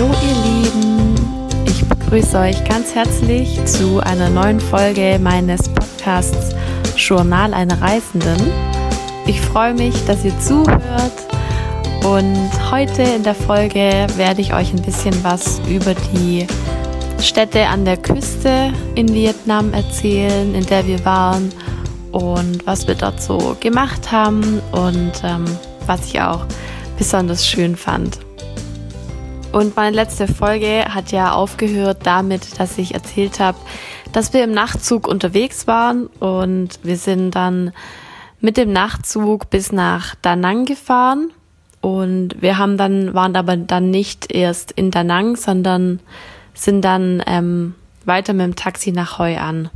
Hallo ihr Lieben, ich begrüße euch ganz herzlich zu einer neuen Folge meines Podcasts Journal einer Reisenden. Ich freue mich, dass ihr zuhört und heute in der Folge werde ich euch ein bisschen was über die Städte an der Küste in Vietnam erzählen, in der wir waren und was wir dort so gemacht haben und was ich auch besonders schön fand. Und meine letzte Folge hat ja aufgehört damit, dass ich erzählt habe, dass wir im Nachtzug unterwegs waren und wir sind dann mit dem Nachtzug bis nach Da Nang gefahren und wir waren aber dann nicht erst in Da Nang, sondern sind dann weiter mit dem Taxi nach Hoi An.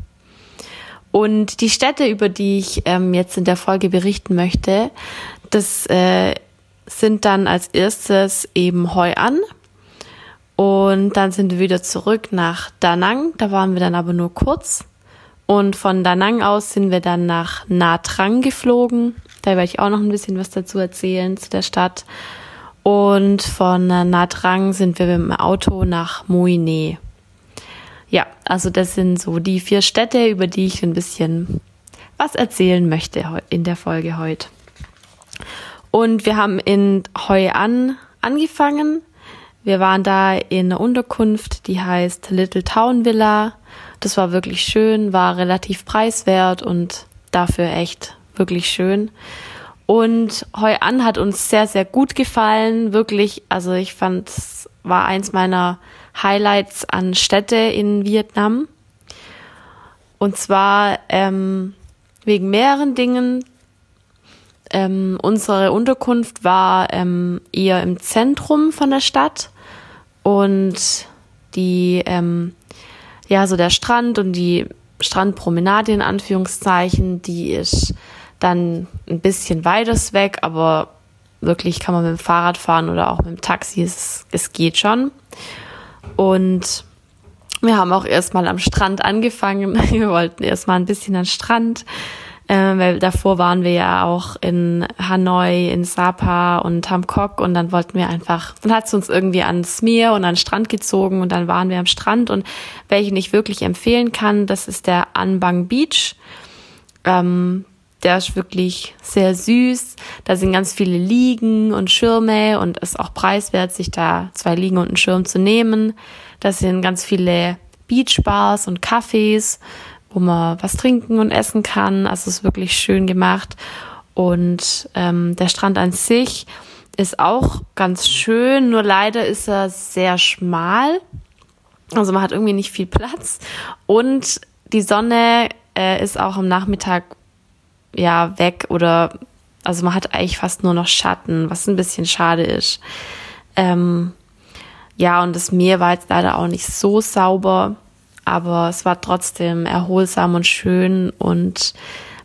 Und die Städte, über die ich jetzt in der Folge berichten möchte, das sind dann als erstes eben Hoi An. Und dann sind wir wieder zurück nach Da Nang. Da waren wir dann aber nur kurz. Und von Da Nang aus sind wir dann nach Nha Trang geflogen. Da werde ich auch noch ein bisschen was dazu erzählen, zu der Stadt. Und von Nha Trang sind wir mit dem Auto nach Mui Ne. Ja, also das sind so die 4 Städte, über die ich ein bisschen was erzählen möchte in der Folge heute. Und wir haben in Hoi An angefangen. Wir waren da in einer Unterkunft, die heißt Little Town Villa. Das war wirklich schön, war relativ preiswert und dafür echt wirklich schön. Und Hoi An hat uns sehr, sehr gut gefallen. Wirklich, also ich fand, es war eins meiner Highlights an Städte in Vietnam. Und zwar wegen mehreren Dingen. Unsere Unterkunft war eher im Zentrum von der Stadt und die, so der Strand und die Strandpromenade in Anführungszeichen, die ist dann ein bisschen weiter weg, aber wirklich kann man mit dem Fahrrad fahren oder auch mit dem Taxi, es geht schon. Und wir haben auch erstmal am Strand angefangen, wir wollten erstmal ein bisschen an den Strand. Weil davor waren wir ja auch in Hanoi, in Sapa und Tam Coc und dann wollten wir einfach, dann hat es uns irgendwie ans Meer und an den Strand gezogen und dann waren wir am Strand und welchen ich wirklich empfehlen kann, das ist der An Bang Beach. Der ist wirklich sehr süß, da sind ganz viele Liegen und Schirme und ist auch preiswert, sich da 2 Liegen und einen Schirm zu nehmen. Da sind ganz viele Beachbars und Cafés, wo man was trinken und essen kann. Also es ist wirklich schön gemacht. Und der Strand an sich ist auch ganz schön, nur leider ist er sehr schmal. Also man hat irgendwie nicht viel Platz. Und die Sonne ist auch am Nachmittag ja weg oder also man hat eigentlich fast nur noch Schatten, was ein bisschen schade ist. Und das Meer war jetzt leider auch nicht so sauber. Aber es war trotzdem erholsam und schön und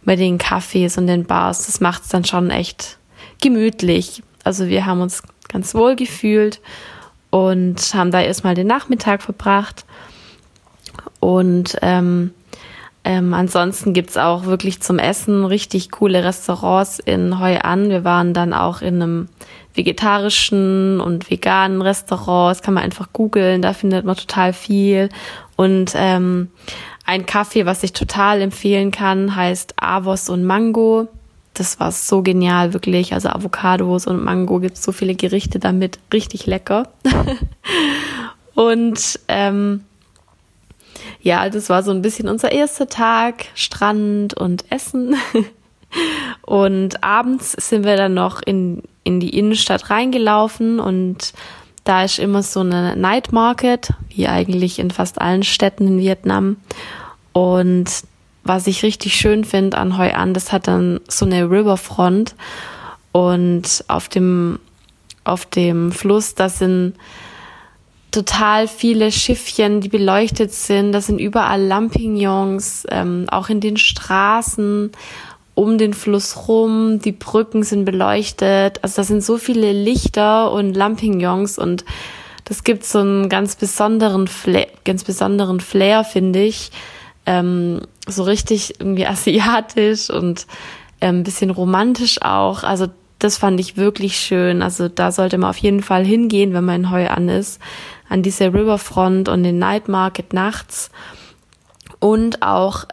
mit den Cafés und den Bars, das macht es dann schon echt gemütlich. Also wir haben uns ganz wohl gefühlt und haben da erstmal den Nachmittag verbracht. Und ansonsten gibt's auch wirklich zum Essen richtig coole Restaurants in Hoi An. Wir waren dann auch in einem vegetarischen und veganen Restaurants, kann man einfach googeln, da findet man total viel. Und ein Kaffee, was ich total empfehlen kann, heißt Avos und Mango. Das war so genial, wirklich. Also Avocados und Mango, gibt's so viele Gerichte damit, richtig lecker. Und das war so ein bisschen unser erster Tag, Strand und Essen. Und abends sind wir dann noch in die Innenstadt reingelaufen und da ist immer so eine Night Market, wie eigentlich in fast allen Städten in Vietnam. Und was ich richtig schön finde an Hoi An, das hat dann so eine Riverfront und auf dem Fluss, das sind total viele Schiffchen, die beleuchtet sind. Das sind überall Lampignons, auch in den Straßen um den Fluss rum, die Brücken sind beleuchtet, also da sind so viele Lichter und Lampignons und das gibt so einen ganz besonderen Flair, finde ich, so richtig irgendwie asiatisch und ein bisschen romantisch auch, also Das fand ich wirklich schön. Also da sollte man auf jeden Fall hingehen, wenn man in Hoi An ist, an diese Riverfront und den Night Market nachts und auch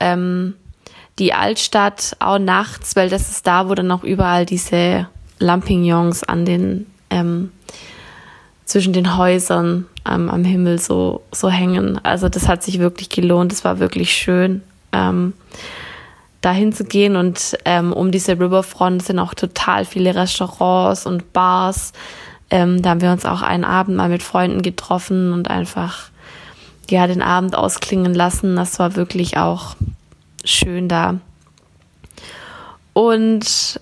die Altstadt auch nachts, weil das ist da, wo dann auch überall diese Lampignons an den zwischen den Häusern am Himmel so hängen. Also das hat sich wirklich gelohnt. Das war wirklich schön. Dahin zu gehen und um diese Riverfront sind auch total viele Restaurants und Bars. Da haben wir uns auch einen Abend mal mit Freunden getroffen und einfach ja den Abend ausklingen lassen. Das war wirklich auch schön da. Und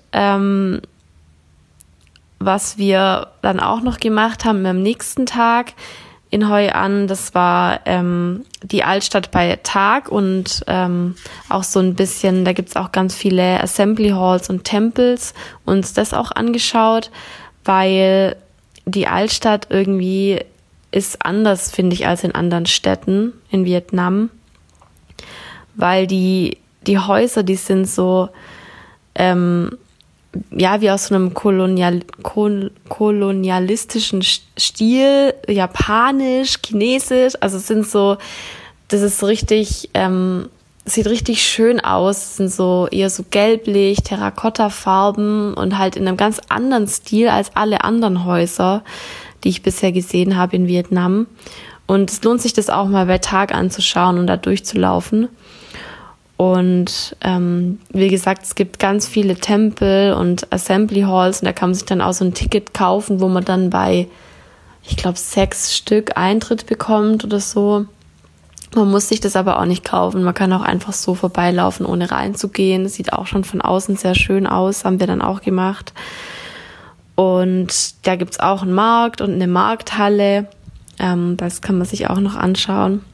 was wir dann auch noch gemacht haben am nächsten Tag in Hoi An, das war die Altstadt bei Tag und auch so ein bisschen, da gibt's auch ganz viele Assembly Halls und Tempels, uns das auch angeschaut, weil die Altstadt irgendwie ist anders, finde ich, als in anderen Städten in Vietnam, weil die Häuser, die sind so ja, wie aus so einem kolonialistischen Stil, japanisch, chinesisch, also es sind so, das ist so richtig, sieht richtig schön aus, es sind so eher so gelblich, Terrakotta-Farben und halt in einem ganz anderen Stil als alle anderen Häuser, die ich bisher gesehen habe in Vietnam. Und es lohnt sich, das auch mal bei Tag anzuschauen und da durchzulaufen. Und wie gesagt, es gibt ganz viele Tempel und Assembly Halls und da kann man sich dann auch so ein Ticket kaufen, wo man dann bei, ich glaube, 6 Stück Eintritt bekommt oder so. Man muss sich das aber auch nicht kaufen, man kann auch einfach so vorbeilaufen, ohne reinzugehen. Das sieht auch schon von außen sehr schön aus, haben wir dann auch gemacht. Und da gibt es auch einen Markt und eine Markthalle, das kann man sich auch noch anschauen.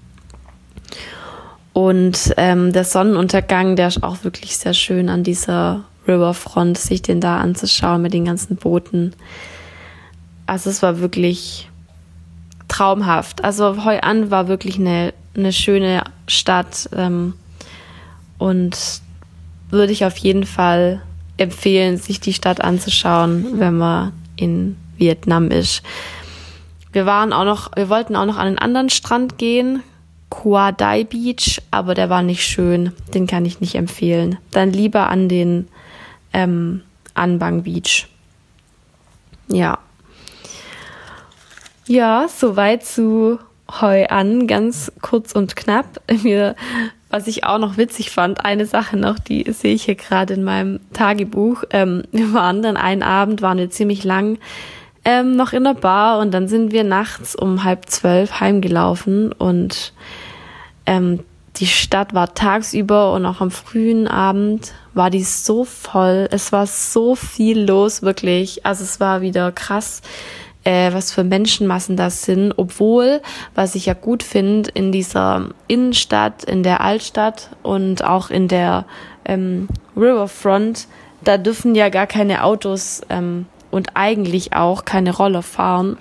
Und der Sonnenuntergang, der ist auch wirklich sehr schön an dieser Riverfront, sich den da anzuschauen mit den ganzen Booten. Also es war wirklich traumhaft. Also Hoi An war wirklich eine schöne Stadt und würde ich auf jeden Fall empfehlen, sich die Stadt anzuschauen, wenn man in Vietnam ist. Wir wollten auch noch an einen anderen Strand gehen, Qua Dai Beach, aber der war nicht schön, den kann ich nicht empfehlen. Dann lieber an den An Bang Beach. Ja. Ja, soweit zu Hoi An, ganz kurz und knapp. Was ich auch noch witzig fand, eine Sache noch, die sehe ich hier gerade in meinem Tagebuch. Wir waren dann einen Abend, waren wir ziemlich lang noch in der Bar und dann sind wir nachts um 11:30 heimgelaufen und die Stadt war tagsüber und auch am frühen Abend war die so voll. Es war so viel los, wirklich. Also es war wieder krass, was für Menschenmassen das sind. Obwohl, was ich ja gut finde, in dieser Innenstadt, in der Altstadt und auch in der Riverfront, da dürfen ja gar keine Autos und eigentlich auch keine Roller fahren.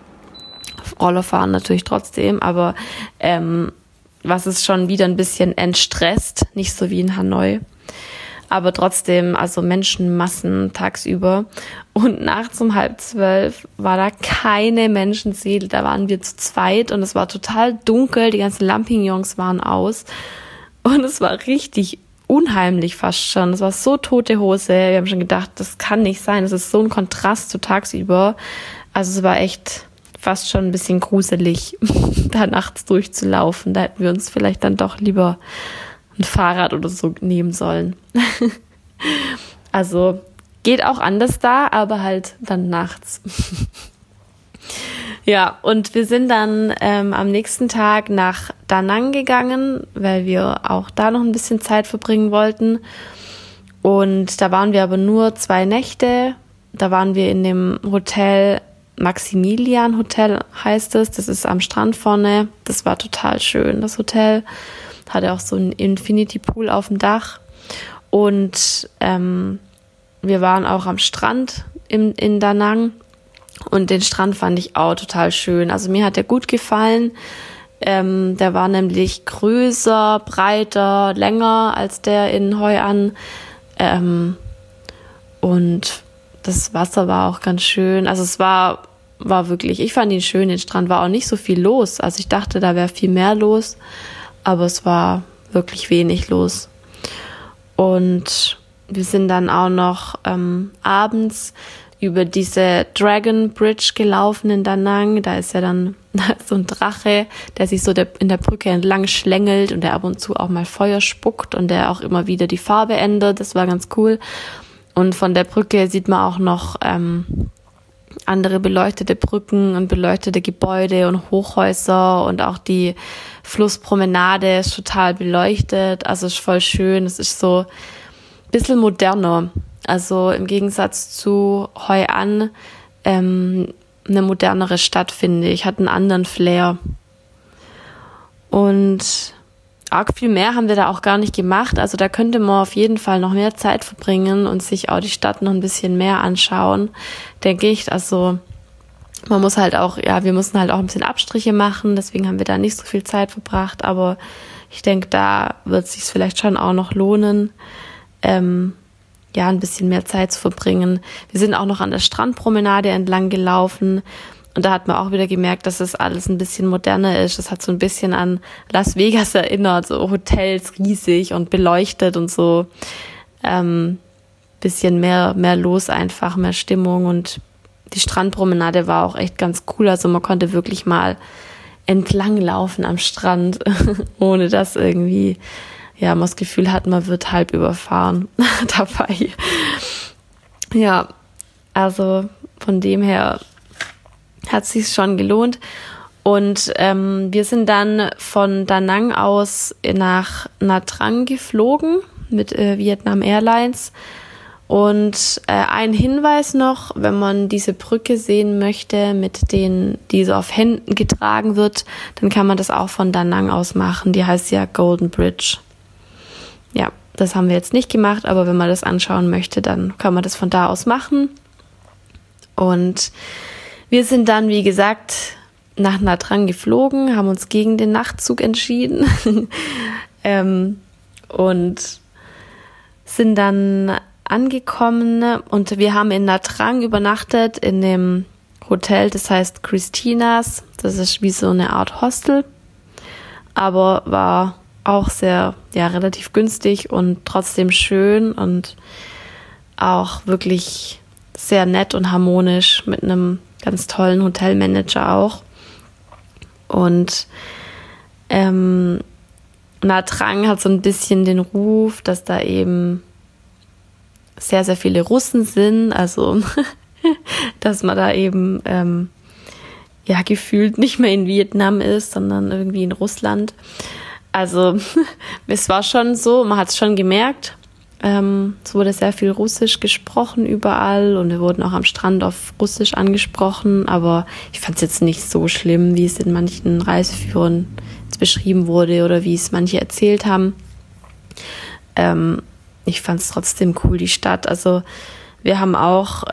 Roller fahren natürlich trotzdem, aber was es schon wieder ein bisschen entstresst, nicht so wie in Hanoi. Aber trotzdem, also Menschenmassen tagsüber. Und nachts um 11:30 war da keine Menschenseele. Da waren wir zu zweit und es war total dunkel. Die ganzen Lampignons waren aus. Und es war richtig unheimlich fast schon. Es war so tote Hose. Wir haben schon gedacht, das kann nicht sein. Es ist so ein Kontrast zu tagsüber. Also es war echt fast schon ein bisschen gruselig, da nachts durchzulaufen. Da hätten wir uns vielleicht dann doch lieber ein Fahrrad oder so nehmen sollen. Also geht auch anders da, aber halt dann nachts. Ja, und wir sind dann am nächsten Tag nach Da Nang gegangen, weil wir auch da noch ein bisschen Zeit verbringen wollten. Und da waren wir aber nur 2 Nächte. Da waren wir in dem Hotel, Maximilian Hotel heißt es. Das ist am Strand vorne. Das war total schön, das Hotel. Hatte auch so einen Infinity Pool auf dem Dach. Und wir waren auch am Strand in Da Nang. Und den Strand fand ich auch total schön. Also mir hat der gut gefallen. Der war nämlich größer, breiter, länger als der in Hoi An. Und Das Wasser war auch ganz schön. Also es war wirklich, ich fand ihn schön, den Strand war auch nicht so viel los. Also ich dachte, da wäre viel mehr los, aber es war wirklich wenig los. Und wir sind dann auch noch abends über diese Dragon Bridge gelaufen in Da Nang. Da ist ja dann so ein Drache, der sich so in der Brücke entlang schlängelt und der ab und zu auch mal Feuer spuckt und der auch immer wieder die Farbe ändert. Das war ganz cool. Und von der Brücke sieht man auch noch andere beleuchtete Brücken und beleuchtete Gebäude und Hochhäuser, und auch die Flusspromenade ist total beleuchtet. Also ist voll schön. Es ist so ein bisschen moderner. Also im Gegensatz zu Hoi An eine modernere Stadt, finde ich. Hat einen anderen Flair. Und arg viel mehr haben wir da auch gar nicht gemacht. Also da könnte man auf jeden Fall noch mehr Zeit verbringen und sich auch die Stadt noch ein bisschen mehr anschauen, denke ich. Also man muss halt auch, ja, wir mussten halt auch ein bisschen Abstriche machen. Deswegen haben wir da nicht so viel Zeit verbracht. Aber ich denke, da wird es sich vielleicht schon auch noch lohnen, ein bisschen mehr Zeit zu verbringen. Wir sind auch noch an der Strandpromenade entlang gelaufen und da hat man auch wieder gemerkt, dass das alles ein bisschen moderner ist. Das hat so ein bisschen an Las Vegas erinnert, so Hotels riesig und beleuchtet und so. Bisschen mehr los einfach, mehr Stimmung, und die Strandpromenade war auch echt ganz cool. Also man konnte wirklich mal entlang laufen am Strand, ohne dass irgendwie man das Gefühl hat, man wird halb überfahren dabei. Ja, also von dem her hat es sich schon gelohnt. Und wir sind dann von Da Nang aus nach Nha Trang geflogen mit Vietnam Airlines. Und ein Hinweis noch, wenn man diese Brücke sehen möchte, mit denen, die so auf Händen getragen wird, dann kann man das auch von Da Nang aus machen. Die heißt ja Golden Bridge. Ja, das haben wir jetzt nicht gemacht, aber wenn man das anschauen möchte, dann kann man das von da aus machen. Und wir sind dann, wie gesagt, nach Nha Trang geflogen, haben uns gegen den Nachtzug entschieden und sind dann angekommen, und wir haben in Nha Trang übernachtet in dem Hotel, das heißt Christina's. Das ist wie so eine Art Hostel, aber war auch sehr, relativ günstig und trotzdem schön und auch wirklich sehr nett und harmonisch mit einem ganz tollen Hotelmanager auch. Und Nha Trang hat so ein bisschen den Ruf, dass da eben sehr, sehr viele Russen sind, also dass man da eben gefühlt nicht mehr in Vietnam ist, sondern irgendwie in Russland. Also es war schon so, man hat es schon gemerkt, es wurde sehr viel Russisch gesprochen überall, und wir wurden auch am Strand auf Russisch angesprochen, aber ich fand es jetzt nicht so schlimm, wie es in manchen Reiseführern beschrieben wurde oder wie es manche erzählt haben. Ich fand es trotzdem cool, die Stadt. Also wir haben auch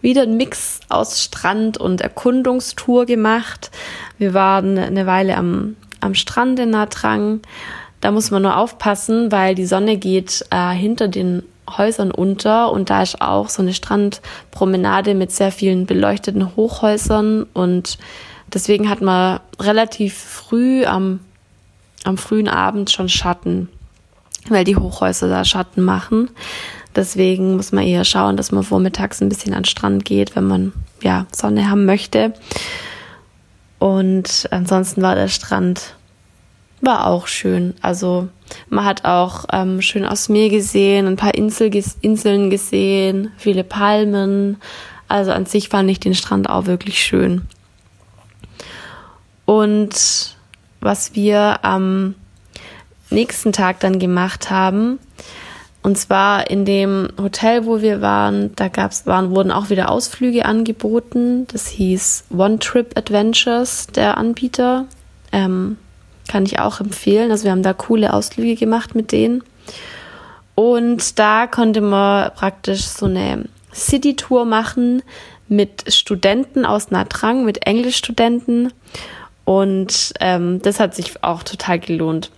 wieder ein Mix aus Strand- und Erkundungstour gemacht. Wir waren eine Weile am Strand in Nha Trang. Da muss man nur aufpassen, weil die Sonne geht hinter den Häusern unter, und da ist auch so eine Strandpromenade mit sehr vielen beleuchteten Hochhäusern, und deswegen hat man relativ früh am frühen Abend schon Schatten, weil die Hochhäuser da Schatten machen. Deswegen muss man eher schauen, dass man vormittags ein bisschen an den Strand geht, wenn man Sonne haben möchte. Und ansonsten war der Strand auch schön. Also man hat auch schön aufs Meer gesehen, ein paar Inseln gesehen, viele Palmen. Also an sich fand ich den Strand auch wirklich schön. Und was wir am nächsten Tag dann gemacht haben, und zwar in dem Hotel, wo wir waren, wurden auch wieder Ausflüge angeboten. Das hieß One-Trip-Adventures, der Anbieter. Kann ich auch empfehlen. Also wir haben da coole Ausflüge gemacht mit denen. Und da konnte man praktisch so eine City-Tour machen mit Studenten aus Nha Trang, mit Englischstudenten. Und das hat sich auch total gelohnt.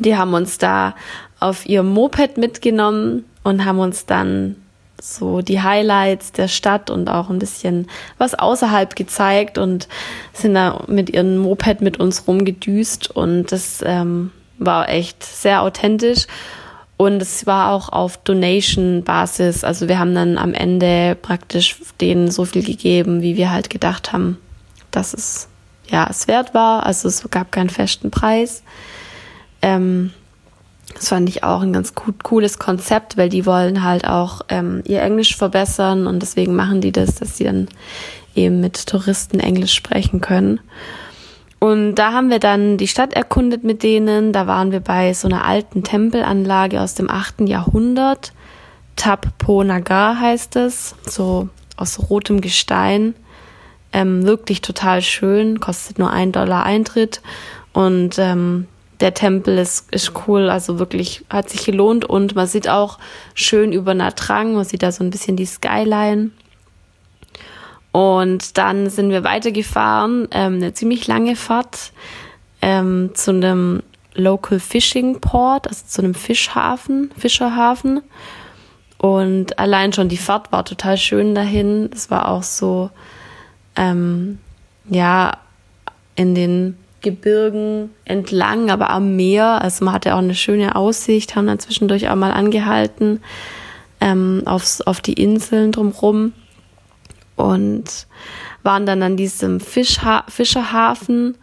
Die haben uns da auf ihr Moped mitgenommen und haben uns dann so die Highlights der Stadt und auch ein bisschen was außerhalb gezeigt und sind da mit ihrem Moped mit uns rumgedüst und das war echt sehr authentisch und es war auch auf Donation-Basis, also wir haben dann am Ende praktisch denen so viel gegeben, wie wir halt gedacht haben, dass es ja es wert war, also es gab keinen festen Preis. Das fand ich auch ein ganz cooles Konzept, weil die wollen halt auch ihr Englisch verbessern und deswegen machen die das, dass sie dann eben mit Touristen Englisch sprechen können. Und da haben wir dann die Stadt erkundet mit denen. Da waren wir bei so einer alten Tempelanlage aus dem 8. Jahrhundert. Tap Po Nagar heißt es, so aus rotem Gestein. Wirklich total schön, kostet nur $1 Eintritt und der Tempel ist cool, also wirklich hat sich gelohnt und man sieht auch schön über Nha Trang, man sieht da so ein bisschen die Skyline. Und dann sind wir weitergefahren, eine ziemlich lange Fahrt zu einem Local Fishing Port, also zu einem Fischerhafen. Und allein schon die Fahrt war total schön dahin. Es war auch so, in den Gebirgen entlang, aber am Meer. Also man hatte auch eine schöne Aussicht, haben dann zwischendurch auch mal angehalten auf die Inseln drumherum und waren dann an diesem Fischerhafen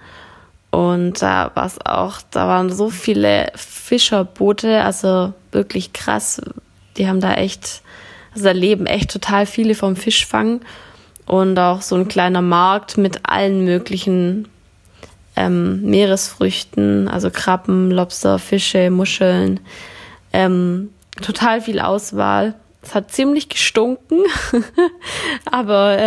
und da waren so viele Fischerboote, also wirklich krass. Die haben da leben echt total viele vom Fischfang und auch so ein kleiner Markt mit allen möglichen Meeresfrüchten, also Krabben, Lobster, Fische, Muscheln, total viel Auswahl. Es hat ziemlich gestunken, aber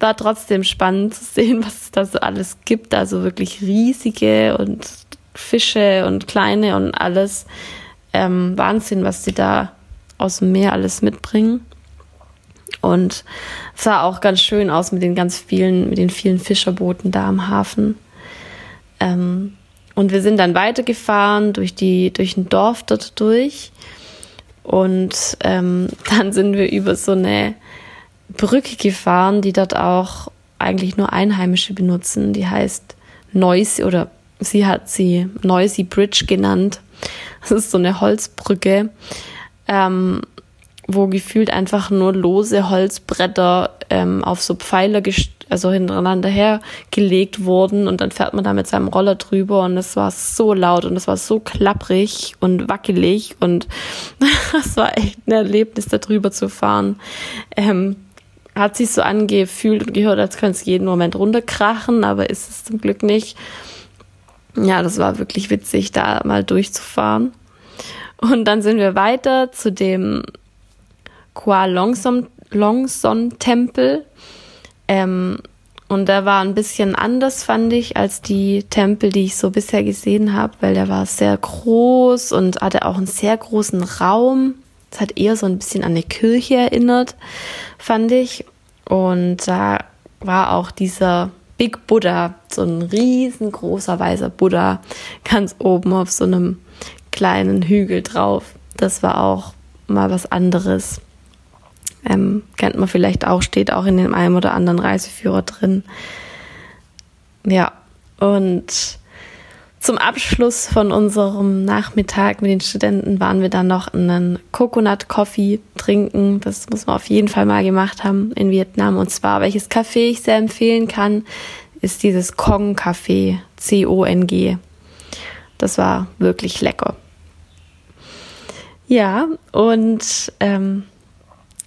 war trotzdem spannend zu sehen, was es da so alles gibt. Also wirklich riesige und Fische und kleine und alles. Wahnsinn, was sie da aus dem Meer alles mitbringen. Und es sah auch ganz schön aus mit den vielen Fischerbooten da am Hafen. Und wir sind dann weitergefahren durch ein Dorf dort durch und dann sind wir über so eine Brücke gefahren, die dort auch eigentlich nur Einheimische benutzen. Die heißt Noisy oder sie hat sie Noisy Bridge genannt. Das ist so eine Holzbrücke, wo gefühlt einfach nur lose Holzbretter auf so Pfeiler hintereinander hergelegt wurden und dann fährt man da mit seinem Roller drüber und es war so laut und es war so klapprig und wackelig und es war echt ein Erlebnis, da drüber zu fahren. Hat sich so angefühlt und gehört, als könnte es jeden Moment runterkrachen, aber ist es zum Glück nicht. Ja, das war wirklich witzig, da mal durchzufahren. Und dann sind wir weiter zu dem Kualong Long Son Tempel. Und der war ein bisschen anders, fand ich, als die Tempel, die ich so bisher gesehen habe, weil der war sehr groß und hatte auch einen sehr großen Raum. Das hat eher so ein bisschen an eine Kirche erinnert, fand ich. Und da war auch dieser Big Buddha, so ein riesengroßer weißer Buddha, ganz oben auf so einem kleinen Hügel drauf. Das war auch mal was anderes. Kennt man vielleicht auch, steht auch in dem einen oder anderen Reiseführer drin. Ja, und zum Abschluss von unserem Nachmittag mit den Studenten waren wir dann noch einen Coconut Coffee trinken. Das muss man auf jeden Fall mal gemacht haben in Vietnam. Und zwar, welches Café ich sehr empfehlen kann, ist dieses Cong Café, C-O-N-G. Das war wirklich lecker. Ja, und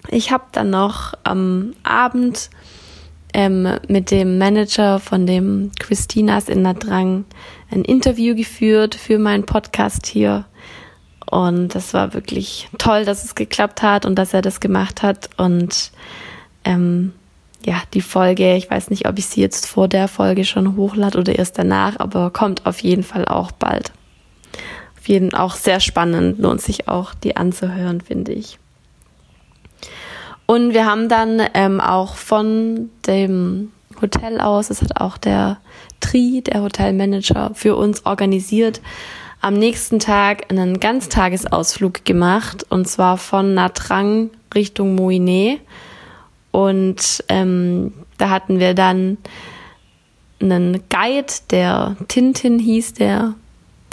ich habe dann noch am Abend mit dem Manager von dem Christina's in Nha Trang ein Interview geführt für meinen Podcast hier. Und das war wirklich toll, dass es geklappt hat und dass er das gemacht hat. Und die Folge, ich weiß nicht, ob ich sie jetzt vor der Folge schon hochlade oder erst danach, aber kommt auf jeden Fall auch bald. Auf jeden Fall auch sehr spannend, lohnt sich auch, die anzuhören, finde ich. Und wir haben dann auch von dem Hotel aus, das hat auch der Hotelmanager, für uns organisiert, am nächsten Tag einen Ganztagesausflug gemacht. Und zwar von Nha Trang Richtung Mui Ne. Und da hatten wir dann einen Guide, der Tintin hieß der.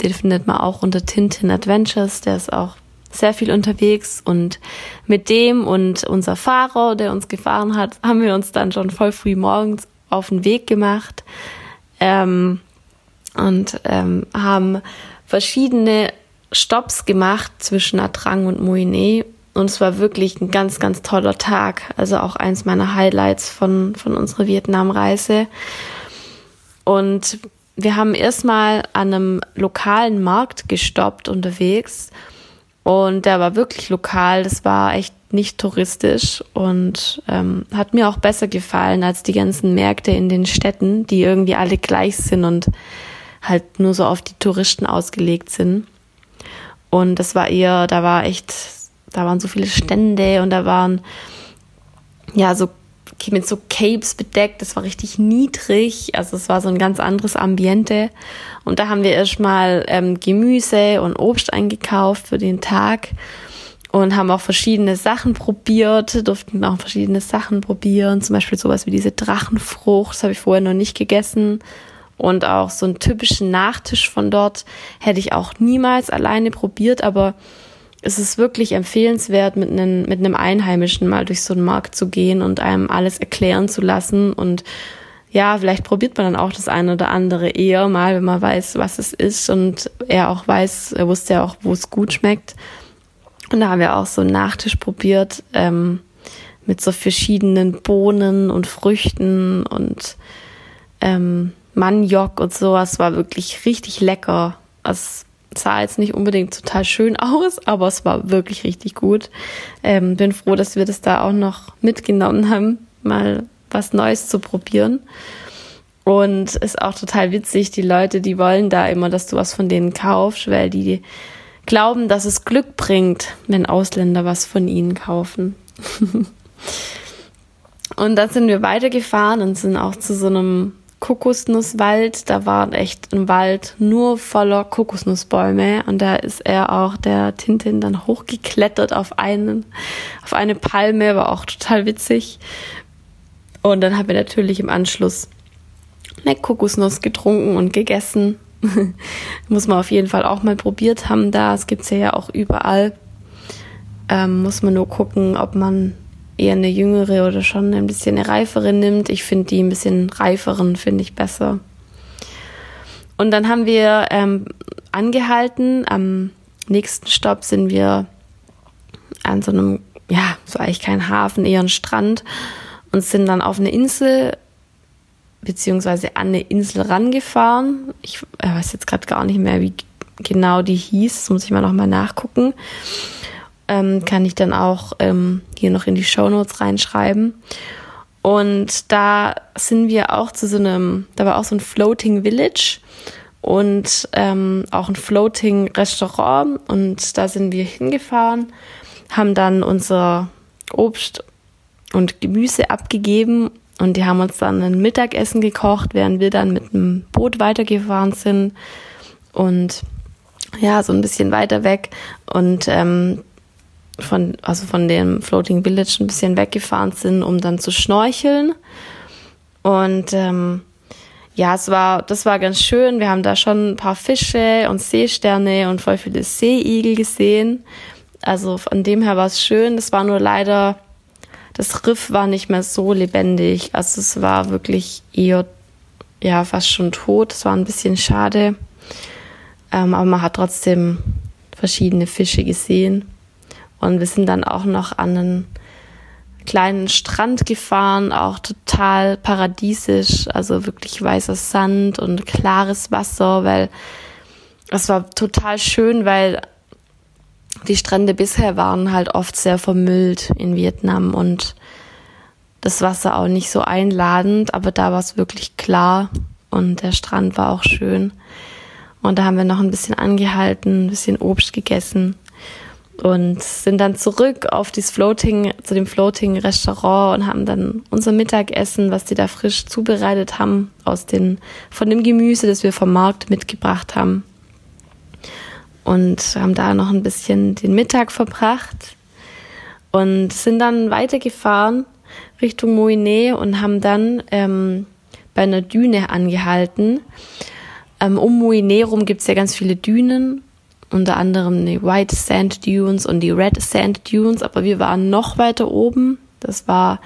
Den findet man auch unter Tintin Adventures. Der ist auch sehr viel unterwegs. Und mit dem und unser Fahrer, der uns gefahren hat, haben wir uns dann schon voll früh morgens auf den Weg gemacht. Haben verschiedene Stops gemacht zwischen Nha Trang und Mui Ne. Und es war wirklich ein ganz, ganz toller Tag. Also auch eins meiner Highlights von unserer Vietnam-Reise. Und wir haben erstmal an einem lokalen Markt gestoppt unterwegs. Und der war wirklich lokal. Das war echt nicht touristisch und hat mir auch besser gefallen als die ganzen Märkte in den Städten, die irgendwie alle gleich sind und halt nur so auf die Touristen ausgelegt sind. Und das war eher, da waren so viele Stände und da waren, ja, so mit so Capes bedeckt, das war richtig niedrig, also es war so ein ganz anderes Ambiente. Und da haben wir erstmal Gemüse und Obst eingekauft für den Tag und haben auch verschiedene Sachen probiert, durften auch verschiedene Sachen probieren, zum Beispiel sowas wie diese Drachenfrucht, das habe ich vorher noch nicht gegessen. Und auch so einen typischen Nachtisch von dort hätte ich auch niemals alleine probiert, aber es ist wirklich empfehlenswert, mit einem Einheimischen mal durch so einen Markt zu gehen und einem alles erklären zu lassen. Und ja, vielleicht probiert man dann auch das eine oder andere eher mal, wenn man weiß, was es ist. Und er wusste ja auch, wo es gut schmeckt. Und da haben wir auch so einen Nachtisch probiert, mit so verschiedenen Bohnen und Früchten und Maniok und sowas. War wirklich richtig lecker. Es sah jetzt nicht unbedingt total schön aus, aber es war wirklich richtig gut. Bin froh, dass wir das da auch noch mitgenommen haben, mal was Neues zu probieren. Und ist auch total witzig, die Leute, die wollen da immer, dass du was von denen kaufst, weil die glauben, dass es Glück bringt, wenn Ausländer was von ihnen kaufen. Und dann sind wir weitergefahren und sind auch zu so einem Kokosnusswald, da war echt ein Wald nur voller Kokosnussbäume und da ist er auch, der Tintin, dann hochgeklettert auf eine Palme, war auch total witzig. Und dann haben wir natürlich im Anschluss eine Kokosnuss getrunken und gegessen. Muss man auf jeden Fall auch mal probiert haben da, es gibt es ja auch überall. Muss man nur gucken, ob man eher eine jüngere oder schon ein bisschen eine reifere nimmt. Ich finde die ein bisschen reiferen, finde ich besser. Und dann haben wir angehalten. Am nächsten Stopp sind wir an so einem, ja, so eigentlich kein Hafen, eher ein Strand und sind dann auf eine Insel beziehungsweise an eine Insel rangefahren. Ich weiß jetzt gerade gar nicht mehr, wie genau die hieß. Das muss ich mal nochmal nachgucken. Kann ich dann auch hier noch in die Shownotes reinschreiben. Und da sind wir auch da war auch so ein Floating Village und auch ein Floating Restaurant. Und da sind wir hingefahren, haben dann unser Obst und Gemüse abgegeben und die haben uns dann ein Mittagessen gekocht, während wir dann mit einem Boot weitergefahren sind und ja, so ein bisschen weiter weg und von dem Floating Village ein bisschen weggefahren sind, um dann zu schnorcheln. Und das war ganz schön. Wir haben da schon ein paar Fische und Seesterne und voll viele Seeigel gesehen. Also von dem her war es schön. Das war nur leider, das Riff war nicht mehr so lebendig. Also es war wirklich eher, ja, fast schon tot. Das war ein bisschen schade. Aber man hat trotzdem verschiedene Fische gesehen. Und wir sind dann auch noch an einen kleinen Strand gefahren, auch total paradiesisch, also wirklich weißer Sand und klares Wasser, weil es war total schön, weil die Strände bisher waren halt oft sehr vermüllt in Vietnam und das Wasser auch nicht so einladend, aber da war es wirklich klar und der Strand war auch schön. Und da haben wir noch ein bisschen angehalten, ein bisschen Obst gegessen. Und sind dann zurück zu dem Floating-Restaurant und haben dann unser Mittagessen, was die da frisch zubereitet haben, von dem Gemüse, das wir vom Markt mitgebracht haben. Und haben da noch ein bisschen den Mittag verbracht. und sind dann weitergefahren Richtung Mui Ne und haben dann bei einer Düne angehalten. Um Mui Ne rum gibt es ja ganz viele Dünen, unter anderem die White Sand Dunes und die Red Sand Dunes, aber wir waren noch weiter oben. Das war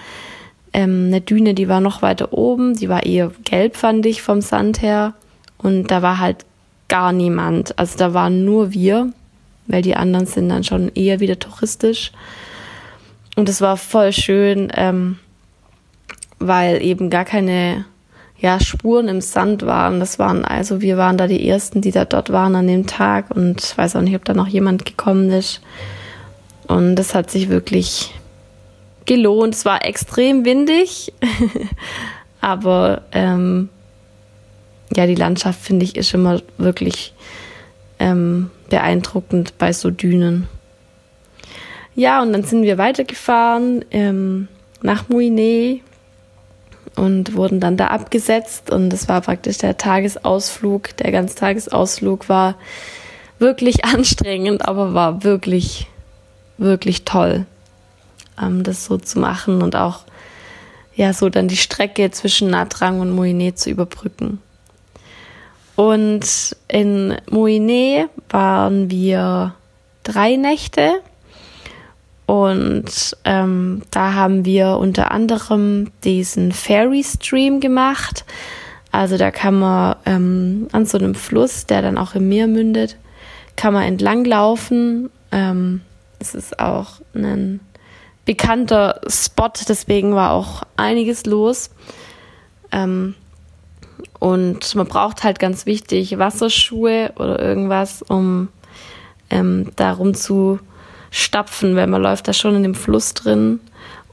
eine Düne, die war noch weiter oben, die war eher gelb, fand ich, vom Sand her. Und da war halt gar niemand, also da waren nur wir, weil die anderen sind dann schon eher wieder touristisch. Und es war voll schön, weil eben gar keine Spuren im Sand waren. Wir waren da die Ersten, die da dort waren an dem Tag. Und ich weiß auch nicht, ob da noch jemand gekommen ist. Und das hat sich wirklich gelohnt. Es war extrem windig, aber die Landschaft, finde ich, ist immer wirklich beeindruckend bei so Dünen. Ja, und dann sind wir weitergefahren nach Mui Ne und wurden dann da abgesetzt. Und das war praktisch der Tagesausflug. Der Ganztagesausflug war wirklich anstrengend, aber war wirklich, wirklich toll, das so zu machen und auch so dann die Strecke zwischen Nha Trang und Mui Ne zu überbrücken. Und in Mui Ne waren wir 3 Nächte und da haben wir unter anderem diesen Fairy Stream gemacht. Also da kann man an so einem Fluss, der dann auch im Meer mündet, kann man entlanglaufen. Es ist auch ein bekannter Spot, deswegen war auch einiges los. Und man braucht halt ganz wichtig Wasserschuhe oder irgendwas, um da rum zu stapfen, weil man läuft da schon in dem Fluss drin.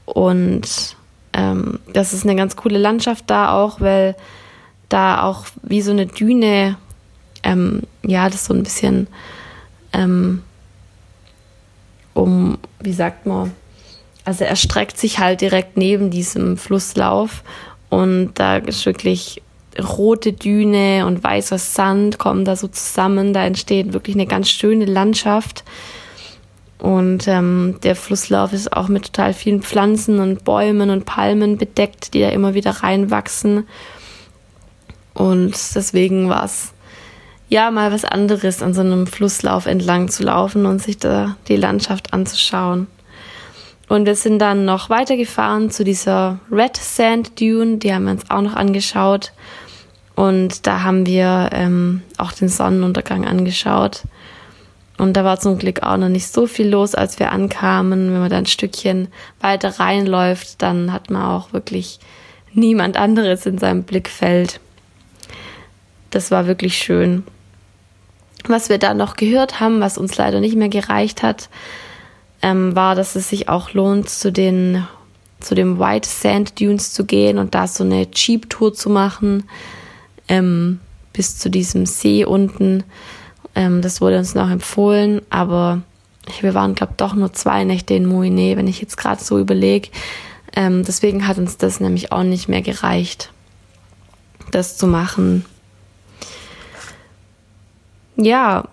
Und das ist eine ganz coole Landschaft da auch, weil da auch wie so eine Düne, das so ein bisschen also erstreckt sich halt direkt neben diesem Flusslauf und da ist wirklich rote Düne und weißer Sand kommen da so zusammen. Da entsteht wirklich eine ganz schöne Landschaft. Und der Flusslauf ist auch mit total vielen Pflanzen und Bäumen und Palmen bedeckt, die da immer wieder reinwachsen. Und deswegen war es mal was anderes, an so einem Flusslauf entlang zu laufen und sich da die Landschaft anzuschauen. Und wir sind dann noch weitergefahren zu dieser Red Sand Dune, die haben wir uns auch noch angeschaut. Und da haben wir auch den Sonnenuntergang angeschaut. Und da war zum Glück auch noch nicht so viel los, als wir ankamen. Wenn man da ein Stückchen weiter reinläuft, dann hat man auch wirklich niemand anderes in seinem Blickfeld. Das war wirklich schön. Was wir da noch gehört haben, was uns leider nicht mehr gereicht hat, war, dass es sich auch lohnt, zu den White Sand Dunes zu gehen und da so eine Jeep-Tour zu machen, bis zu diesem See unten. Das wurde uns noch empfohlen, aber wir waren, glaube ich, doch nur 2 Nächte in Mui Ne, wenn ich jetzt gerade so überlege. Deswegen hat uns das nämlich auch nicht mehr gereicht, das zu machen. Ja,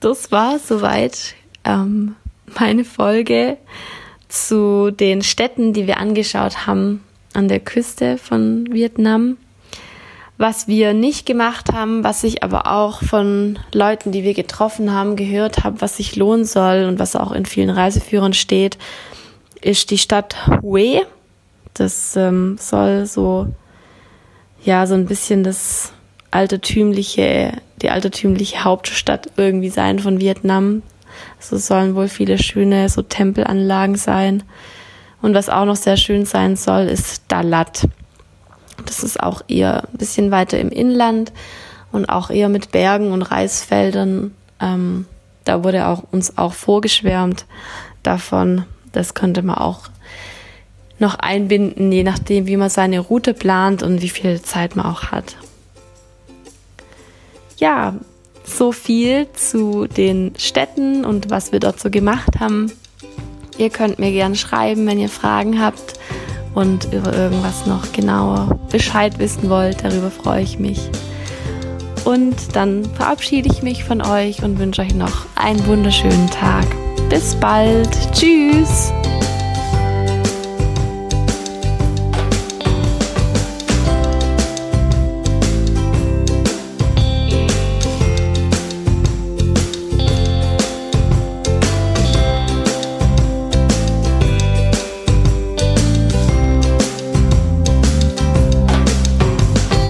das war soweit meine Folge zu den Städten, die wir angeschaut haben an der Küste von Vietnam. Was wir nicht gemacht haben, was ich aber auch von Leuten, die wir getroffen haben, gehört habe, was sich lohnen soll und was auch in vielen Reiseführern steht, ist die Stadt Hue. Das soll so ein bisschen die altertümliche Hauptstadt irgendwie sein von Vietnam. Also es sollen wohl viele schöne so Tempelanlagen sein. Und was auch noch sehr schön sein soll, ist Dalat. Das ist auch eher ein bisschen weiter im Inland und auch eher mit Bergen und Reisfeldern. Da wurde uns auch vorgeschwärmt davon. Das könnte man auch noch einbinden, je nachdem, wie man seine Route plant und wie viel Zeit man auch hat. Ja, so viel zu den Städten und was wir dort so gemacht haben. Ihr könnt mir gerne schreiben, wenn ihr Fragen habt und über irgendwas noch genauer Bescheid wissen wollt. Darüber freue ich mich. Und dann verabschiede ich mich von euch und wünsche euch noch einen wunderschönen Tag. Bis bald. Tschüss.